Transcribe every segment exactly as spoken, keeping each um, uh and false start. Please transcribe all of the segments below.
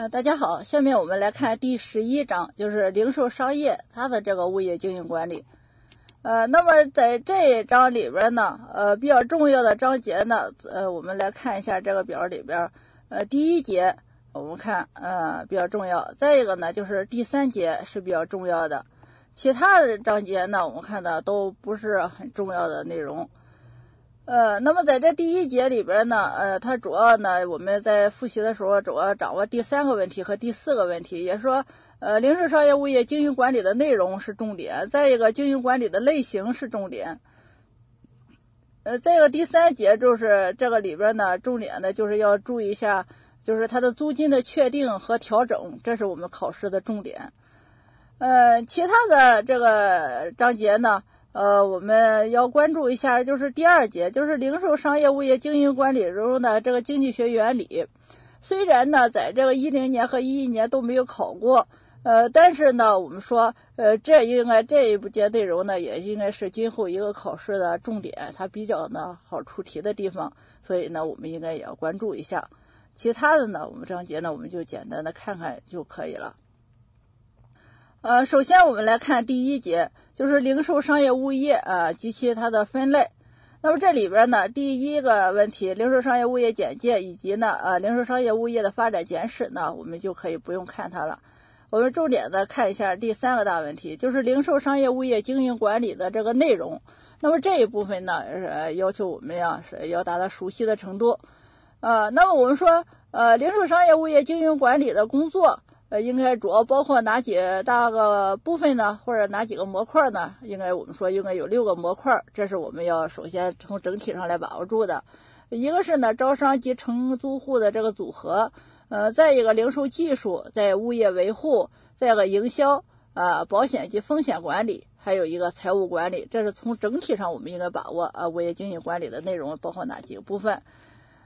呃，大家好，下面我们来看第十一章，就是零售商业它的这个物业经营管理。呃，那么在这一章里边呢，呃，比较重要的章节呢，呃，我们来看一下这个表里边，呃，第一节我们看，呃，比较重要，再一个呢就是第三节是比较重要的，其他的章节呢我们看的都不是很重要的内容。呃，那么在这第一节里边呢，呃，它主要呢，我们在复习的时候主要掌握第三个问题和第四个问题，也说，呃，零售商业物业经营管理的内容是重点，再一个经营管理的类型是重点。呃，再一个第三节就是这个里边呢，重点呢就是要注意一下，就是它的租金的确定和调整，这是我们考试的重点。呃，其他的这个章节呢。呃，我们要关注一下，就是第二节，就是零售商业物业经营管理中的这个经济学原理。虽然呢，在这个一零年和一一年都没有考过，呃，但是呢，我们说，呃，这应该这一部节内容呢，也应该是今后一个考试的重点，它比较呢好出题的地方，所以呢，我们应该也要关注一下。其他的呢，我们章节呢，我们就简单的看看就可以了。呃，首先我们来看第一节，就是零售商业物业啊及其它的分类。那么这里边呢，第一个问题，零售商业物业简介以及呢呃零售商业物业的发展简史呢，我们就可以不用看它了。我们重点的看一下第三个大问题，就是零售商业物业经营管理的这个内容。那么这一部分呢，是要求我们呀是要达到熟悉的程度。呃，那么我们说，呃，零售商业物业经营管理的工作。呃，应该主要包括哪几大个部分呢？或者哪几个模块呢？应该我们说应该有六个模块，这是我们要首先从整体上来把握住的。一个是呢招商及承租户的这个组合，呃，再一个零售技术，再物业维护，再一个营销啊、呃，保险及风险管理，还有一个财务管理，这是从整体上我们应该把握啊物业经营管理的内容包括哪几个部分。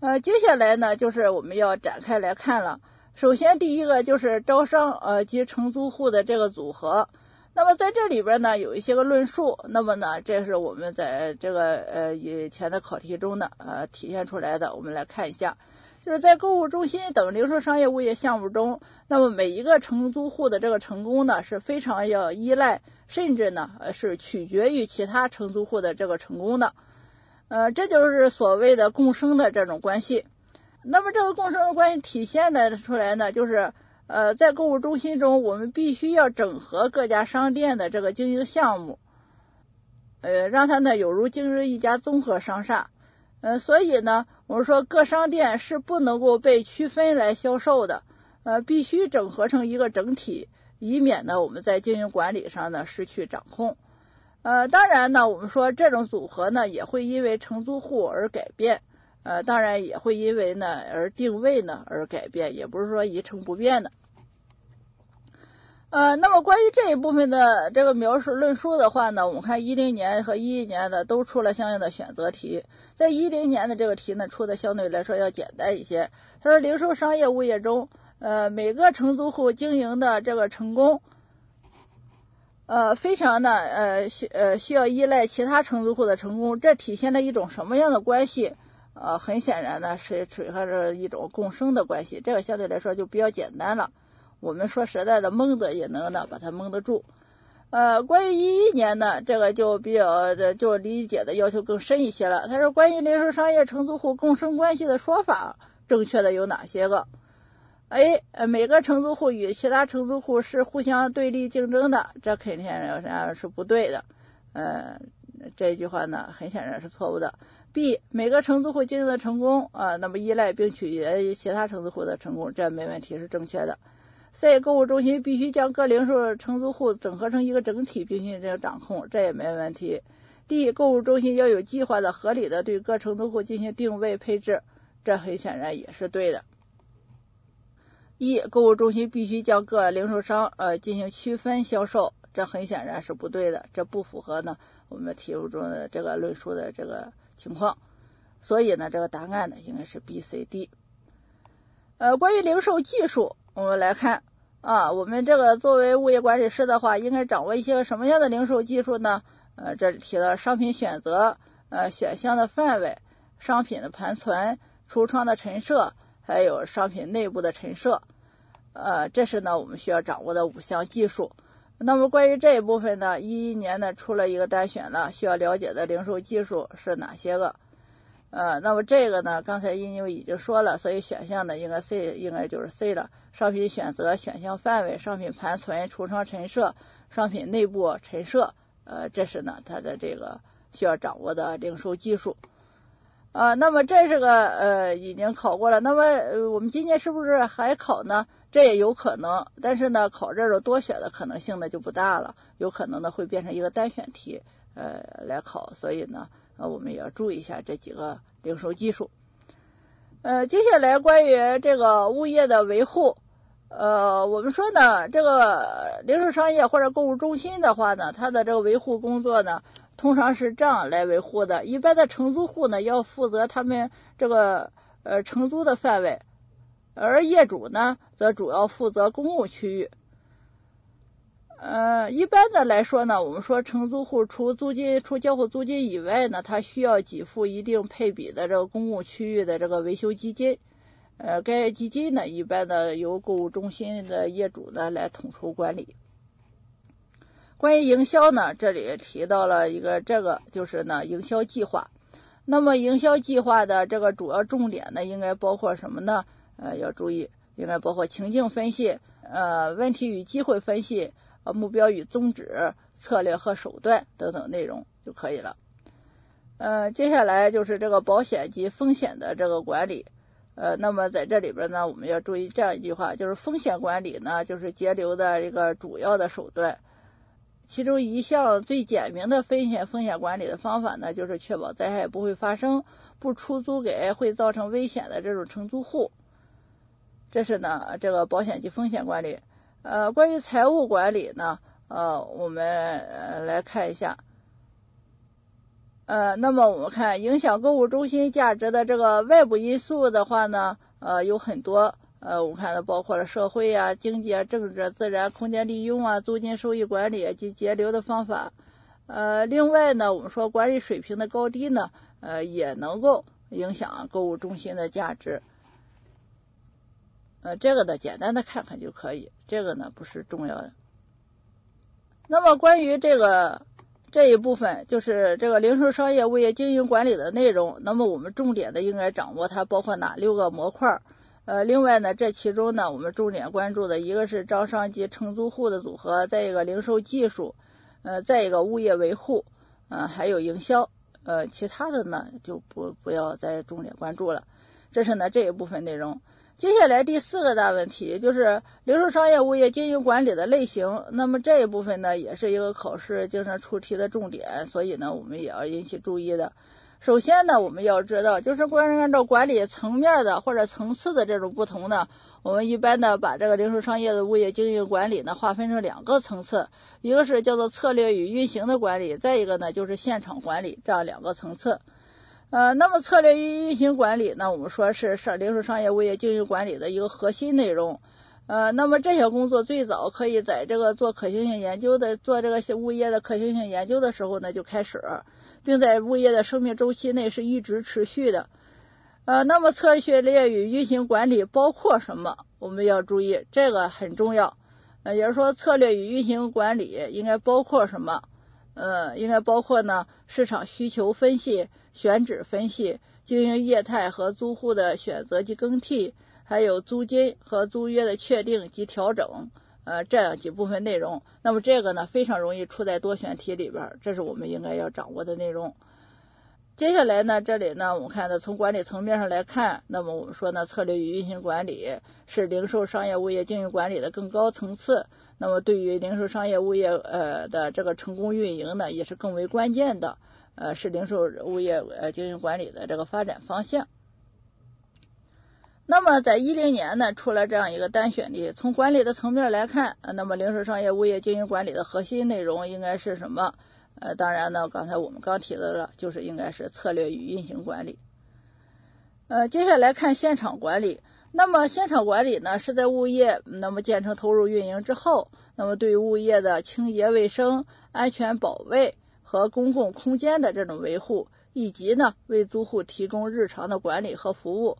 呃，接下来呢就是我们要展开来看了。首先第一个就是招商呃及承租户的这个组合，那么在这里边呢有一些个论述，那么呢这是我们在这个呃以前的考题中呢呃体现出来的，我们来看一下，就是在购物中心等零售商业物业项目中，那么每一个承租户的这个成功呢是非常要依赖，甚至呢是取决于其他承租户的这个成功的，呃这就是所谓的共生的这种关系。那么这个共生的关系体现的出来呢，就是呃，在购物中心中，我们必须要整合各家商店的这个经营项目，呃，让它呢有如经营一家综合商厦。呃，所以呢，我们说各商店是不能够被区分来销售的，呃，必须整合成一个整体，以免呢我们在经营管理上呢失去掌控。呃，当然呢，我们说这种组合呢也会因为承租户而改变。呃，当然也会因为呢而定位呢而改变，也不是说一成不变的。呃，那么关于这一部分的这个描述论述的话呢，我们看十年和十一年的都出了相应的选择题，在十年的这个题呢出的相对来说要简单一些。它说零售商业物业中，呃，每个承租户经营的这个成功，呃，非常呢呃需呃需要依赖其他承租户的成功，这体现了一种什么样的关系？呃，很显然呢是处于一种共生的关系，这个相对来说就比较简单了。我们说实在的蒙的也能呢把它蒙得住。呃，关于十一年呢，这个就比较就理解的要求更深一些了。他说关于零售商业承租户共生关系的说法正确的有哪些个？哎，每个承租户与其他承租户是互相对立竞争的，这肯定是不对的。呃，这句话呢很显然是错误的。B 每个承租户经营的成功啊、呃，那么依赖并取决于其他承租户的成功，这没问题是正确的。 C 购物中心必须将各零售承租户整合成一个整体并进行掌控，这也没问题。 D 购物中心要有计划的合理的对各承租户进行定位配置，这很显然也是对的。 E 购物中心必须将各零售商呃进行区分销售，这很显然是不对的，这不符合呢我们题目中的这个论述的这个情况，所以呢这个答案呢应该是 B、C、D。 呃，关于零售技术我们来看啊，我们这个作为物业管理师的话应该掌握一些什么样的零售技术呢？呃，这里提到商品选择、呃选项的范围、商品的盘存、橱窗的陈设，还有商品内部的陈设。呃，这是呢我们需要掌握的五项技术。那么关于这一部分呢，一一年呢出了一个单选了，需要了解的零售技术是哪些个？呃，那么这个呢，刚才因为已经说了，所以选项呢应该 C， 应该就是 C 了。商品选择、选项范围、商品盘存、橱窗陈设、商品内部陈设，呃，这是呢它的这个需要掌握的零售技术。啊，那么这是个呃已经考过了，那么、呃、我们今年是不是还考呢？这也有可能，但是呢考这种多选的可能性呢就不大了，有可能呢会变成一个单选题呃来考，所以呢、呃、我们也要注意一下这几个零售技术。呃，接下来关于这个物业的维护，呃，我们说呢这个零售商业或者购物中心的话呢，它的这个维护工作呢通常是这样来维护的，一般的承租户呢要负责他们这个呃承租的范围，而业主呢则主要负责公共区域。呃，一般的来说呢，我们说承租户除租金除交付租金以外呢，他需要给付一定配比的这个公共区域的这个维修基金。呃，该基金呢一般的由购物中心的业主呢来统筹管理。关于营销呢，这里提到了一个这个就是呢营销计划。那么营销计划的这个主要重点呢应该包括什么呢？呃，要注意应该包括情境分析、呃问题与机会分析、呃目标与宗旨、策略和手段等等内容就可以了。呃接下来就是这个保险及风险的这个管理。呃，那么在这里边呢我们要注意这样一句话，就是风险管理呢就是节流的一个主要的手段，其中一项最简明的风险风险管理的方法呢，就是确保灾害不会发生，不出租给会造成危险的这种承租户。这是呢这个保险及风险管理。呃，关于财务管理呢，呃，我们、呃、来看一下。呃，那么我们看影响购物中心价值的这个外部因素的话呢，呃，有很多。呃，我们看到包括了社会啊、经济啊、政治、自然空间利用啊、租金收益管理及节流的方法。呃，另外呢，我们说管理水平的高低呢，呃，也能够影响购物中心的价值。呃，这个呢，简单的看看就可以，这个呢不是重要的。那么关于这个这一部分，就是这个零售商业物业经营管理的内容，那么我们重点的应该掌握它包括哪六个模块？呃，另外呢，这其中呢，我们重点关注的一个是招商及承租户的组合，再一个零售技术，呃，再一个物业维护，呃，还有营销，呃，其他的呢就不不要再重点关注了。这是呢这一部分内容。接下来第四个大问题就是零售商业物业经营管理的类型。那么这一部分呢，也是一个考试经常出题的重点，所以呢，我们也要引起注意的。首先呢，我们要知道，就是关于按照管理层面的或者层次的这种不同呢，我们一般呢把这个零售商业的物业经营管理呢划分成两个层次，一个是叫做策略与运行的管理，再一个呢就是现场管理，这样两个层次。呃，那么策略与运行管理呢，我们说是零售商业物业经营管理的一个核心内容。呃，那么这些工作最早可以在这个做可行性研究的做这个物业的可行性研究的时候呢就开始，并在物业的生命周期内是一直持续的。呃，那么策略与运行管理包括什么？我们要注意，这个很重要。呃，也就是说，策略与运行管理应该包括什么？呃，应该包括呢市场需求分析、选址分析、经营业态和租户的选择及更替，还有租金和租约的确定及调整。呃，这样几部分内容，那么这个呢非常容易出在多选题里边，这是我们应该要掌握的内容。接下来呢，这里呢我们看到从管理层面上来看，那么我们说呢，策略与运行管理是零售商业物业经营管理的更高层次，那么对于零售商业物业呃的这个成功运营呢，也是更为关键的，呃，是零售物业呃经营管理的这个发展方向。那么在一零年呢出了这样一个单选题，从管理的层面来看，那么零售商业物业经营管理的核心内容应该是什么？呃，当然呢刚才我们刚提到了，就是应该是策略与运行管理。呃，接下来看现场管理。那么现场管理呢是在物业那么建成投入运营之后，那么对物业的清洁卫生、安全保卫和公共空间的这种维护，以及呢为租户提供日常的管理和服务。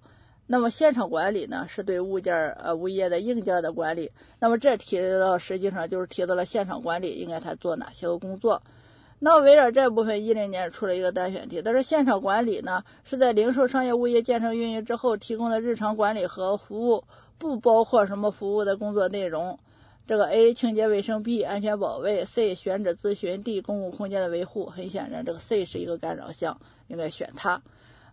那么现场管理呢，是对物件呃物业的硬件的管理。那么这提到实际上就是提到了现场管理应该他做哪些个工作。那围绕这部分一零年出了一个单选题，但是现场管理呢是在零售商业物业建成运营之后提供的日常管理和服务，不包括什么服务的工作内容。这个 A 清洁卫生 B 安全保卫 C 选址咨询 D 公共空间的维护，很显然这个 C 是一个干扰项，应该选它。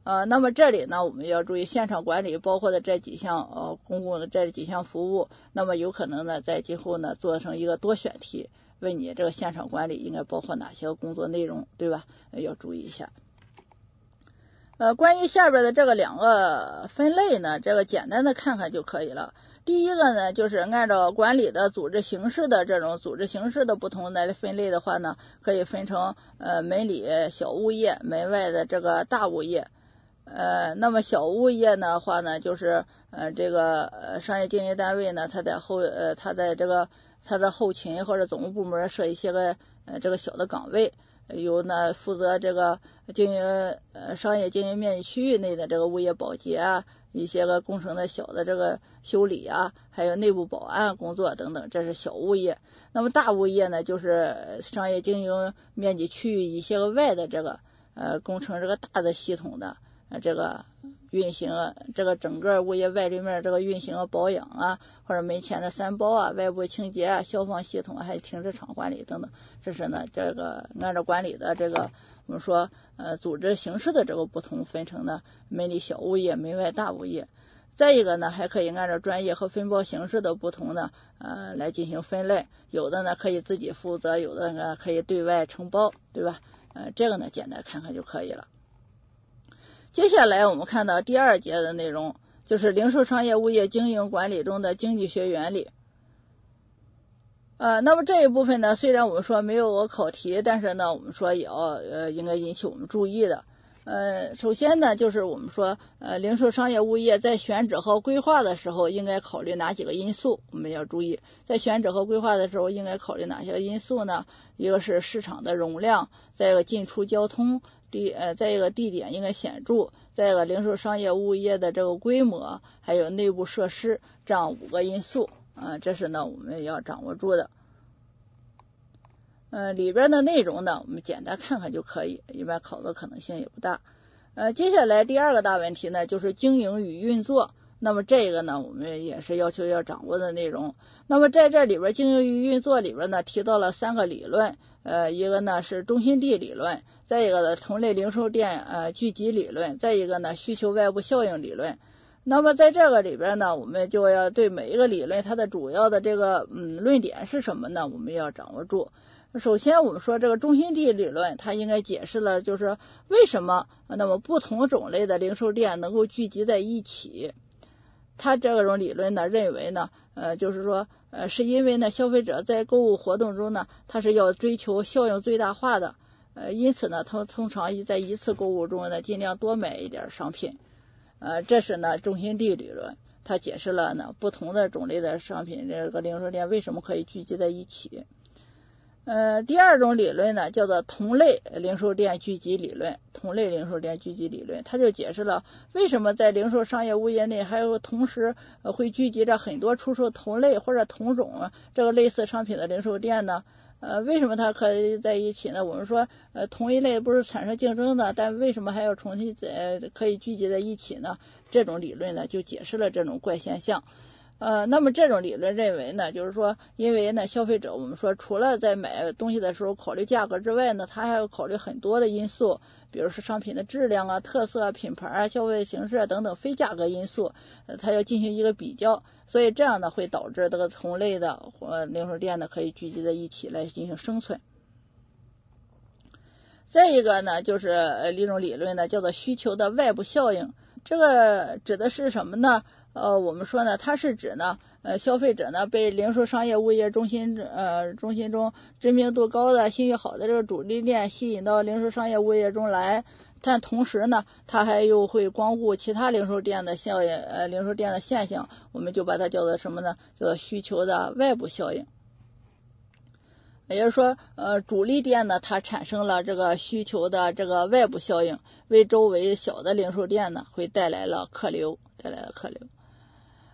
呃，那么这里呢，我们要注意现场管理包括的这几项呃公共的这几项服务，那么有可能呢，在今后呢做成一个多选题，问你这个现场管理应该包括哪些工作内容，对吧？呃、要注意一下。呃，关于下边的这个两个分类呢，这个简单的看看就可以了。第一个呢，就是按照管理的组织形式的这种组织形式的不同来分类的话呢，可以分成呃门里小物业，门外的这个大物业。呃，那么小物业呢话呢，就是呃这个呃商业经营单位呢，它在后呃它在这个它的后勤或者总务部门设一些个呃这个小的岗位，由呢负责这个经营呃商业经营面积区域内的这个物业保洁啊，一些个工程的小的这个修理啊，还有内部保安工作等等，这是小物业。那么大物业呢，就是商业经营面积区域一些个外的这个呃工程这个大的系统的。这个运行啊，这个整个物业外立面这个运行啊、保养啊，或者门前的三包啊、外部清洁啊、消防系统啊，还有停车场管理等等，这是呢这个按照管理的这个我们说呃组织形式的这个不同分成的门里小物业、门外大物业。再一个呢，还可以按照专业和分包形式的不同呢呃来进行分类，有的呢可以自己负责，有的呢可以对外承包，对吧？呃这个呢简单看看就可以了。接下来我们看到第二节的内容，就是零售商业物业经营管理中的经济学原理。呃，那么这一部分呢，虽然我们说没有我考题，但是呢，我们说也要呃应该引起我们注意的。呃，首先呢，就是我们说呃零售商业物业在选址和规划的时候应该考虑哪几个因素，我们要注意。在选址和规划的时候应该考虑哪些因素呢？一个是市场的容量，再一个进出交通。地呃，再一个地点应该显著，再一个零售商业物业的这个规模，还有内部设施，这样五个因素啊、呃，这是呢我们要掌握住的。呃，里边的内容呢，我们简单看看就可以，一般考的可能性也不大。呃，接下来第二个大问题呢，就是经营与运作。那么这个呢，我们也是要求要掌握的内容。那么在这里边经营与运作里边呢，提到了三个理论。呃，一个呢是中心地理论，再一个呢同类零售店呃聚集理论，再一个呢需求外部效应理论。那么在这个里边呢，我们就要对每一个理论它的主要的这个嗯论点是什么呢，我们要掌握住。首先我们说这个中心地理论，它应该解释了就是为什么那么不同种类的零售店能够聚集在一起。他这种理论呢，认为呢，呃，就是说，呃，是因为呢，消费者在购物活动中呢，他是要追求效用最大化的，呃，因此呢，他通常在一次购物中呢，尽量多买一点商品，呃，这是呢中心地理论，它解释了呢不同的种类的商品这个零售店为什么可以聚集在一起。呃，第二种理论呢，叫做同类零售店聚集理论。同类零售店聚集理论，它就解释了为什么在零售商业物业内还有同时、呃、会聚集着很多出售同类或者同种、啊、这个类似商品的零售店呢？呃，为什么它可以在一起呢？我们说，呃，同一类不是产生竞争的，但为什么还要重新呃可以聚集在一起呢？这种理论呢，就解释了这种怪现象。呃，那么这种理论认为呢，就是说，因为呢，消费者我们说除了在买东西的时候考虑价格之外呢，他还要考虑很多的因素，比如说商品的质量啊、特色啊、品牌啊、消费形式啊等等非价格因素，呃，他要进行一个比较，所以这样呢会导致这个同类的呃零售店呢可以聚集在一起来进行生存。再一个呢，就是呃一种理论呢叫做需求的外部效应，这个指的是什么呢？呃，我们说呢，它是指呢，呃，消费者呢被零售商业物业中心呃中心中知名度高的、信誉好的这个主力店吸引到零售商业物业中来，但同时呢，它还又会光顾其他零售店的效应，呃，零售店的现象，我们就把它叫做什么呢？叫做需求的外部效应。也就是说，呃，主力店呢，它产生了这个需求的这个外部效应，为周围小的零售店呢，会带来了客流，带来了客流。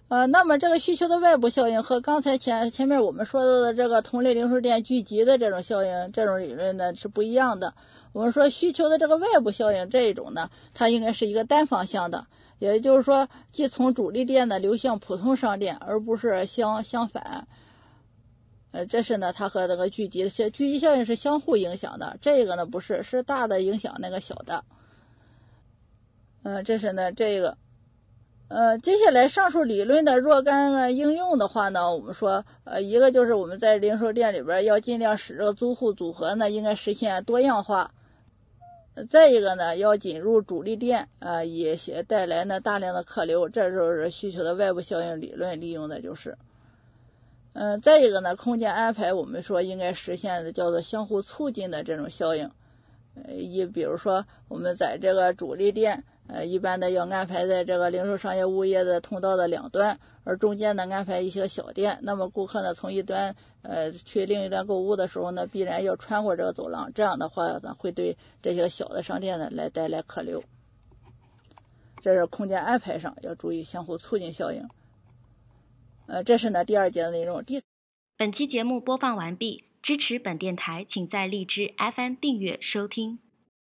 呃，那么这个需求的外部效应和刚才前前面我们说到的这个同类零售店聚集的这种效应，这种理论呢是不一样的。我们说需求的这个外部效应这一种呢，它应该是一个单方向的，也就是说，即从主力店呢流向普通商店，而不是相相反。呃，这是呢，它和这个聚集的聚集效应是相互影响的。这个呢不是，是大的影响那个小的。嗯、呃，这是呢这个。呃，接下来上述理论的若干个应用的话呢，我们说，呃，一个就是我们在零售店里边要尽量使这个租户组合呢，应该实现多样化。再一个呢，要引入主力店，呃，也带来呢大量的客流，这就是需求的外部效应理论利用的就是。嗯、呃，再一个呢，空间安排我们说应该实现的叫做相互促进的这种效应。呃，也比如说我们在这个主力店。呃，一般的要安排在这个零售商业物业的通道的两端，而中间呢安排一些小店。那么顾客呢从一端呃去另一端购物的时候呢，必然要穿过这个走廊。这样的话呢，会对这些小的商店呢来带来客流。这是空间安排上要注意相互促进效应。呃，这是呢第二节的内容。第本期节目播放完毕，支持本电台，请在荔枝 F M 订阅收听。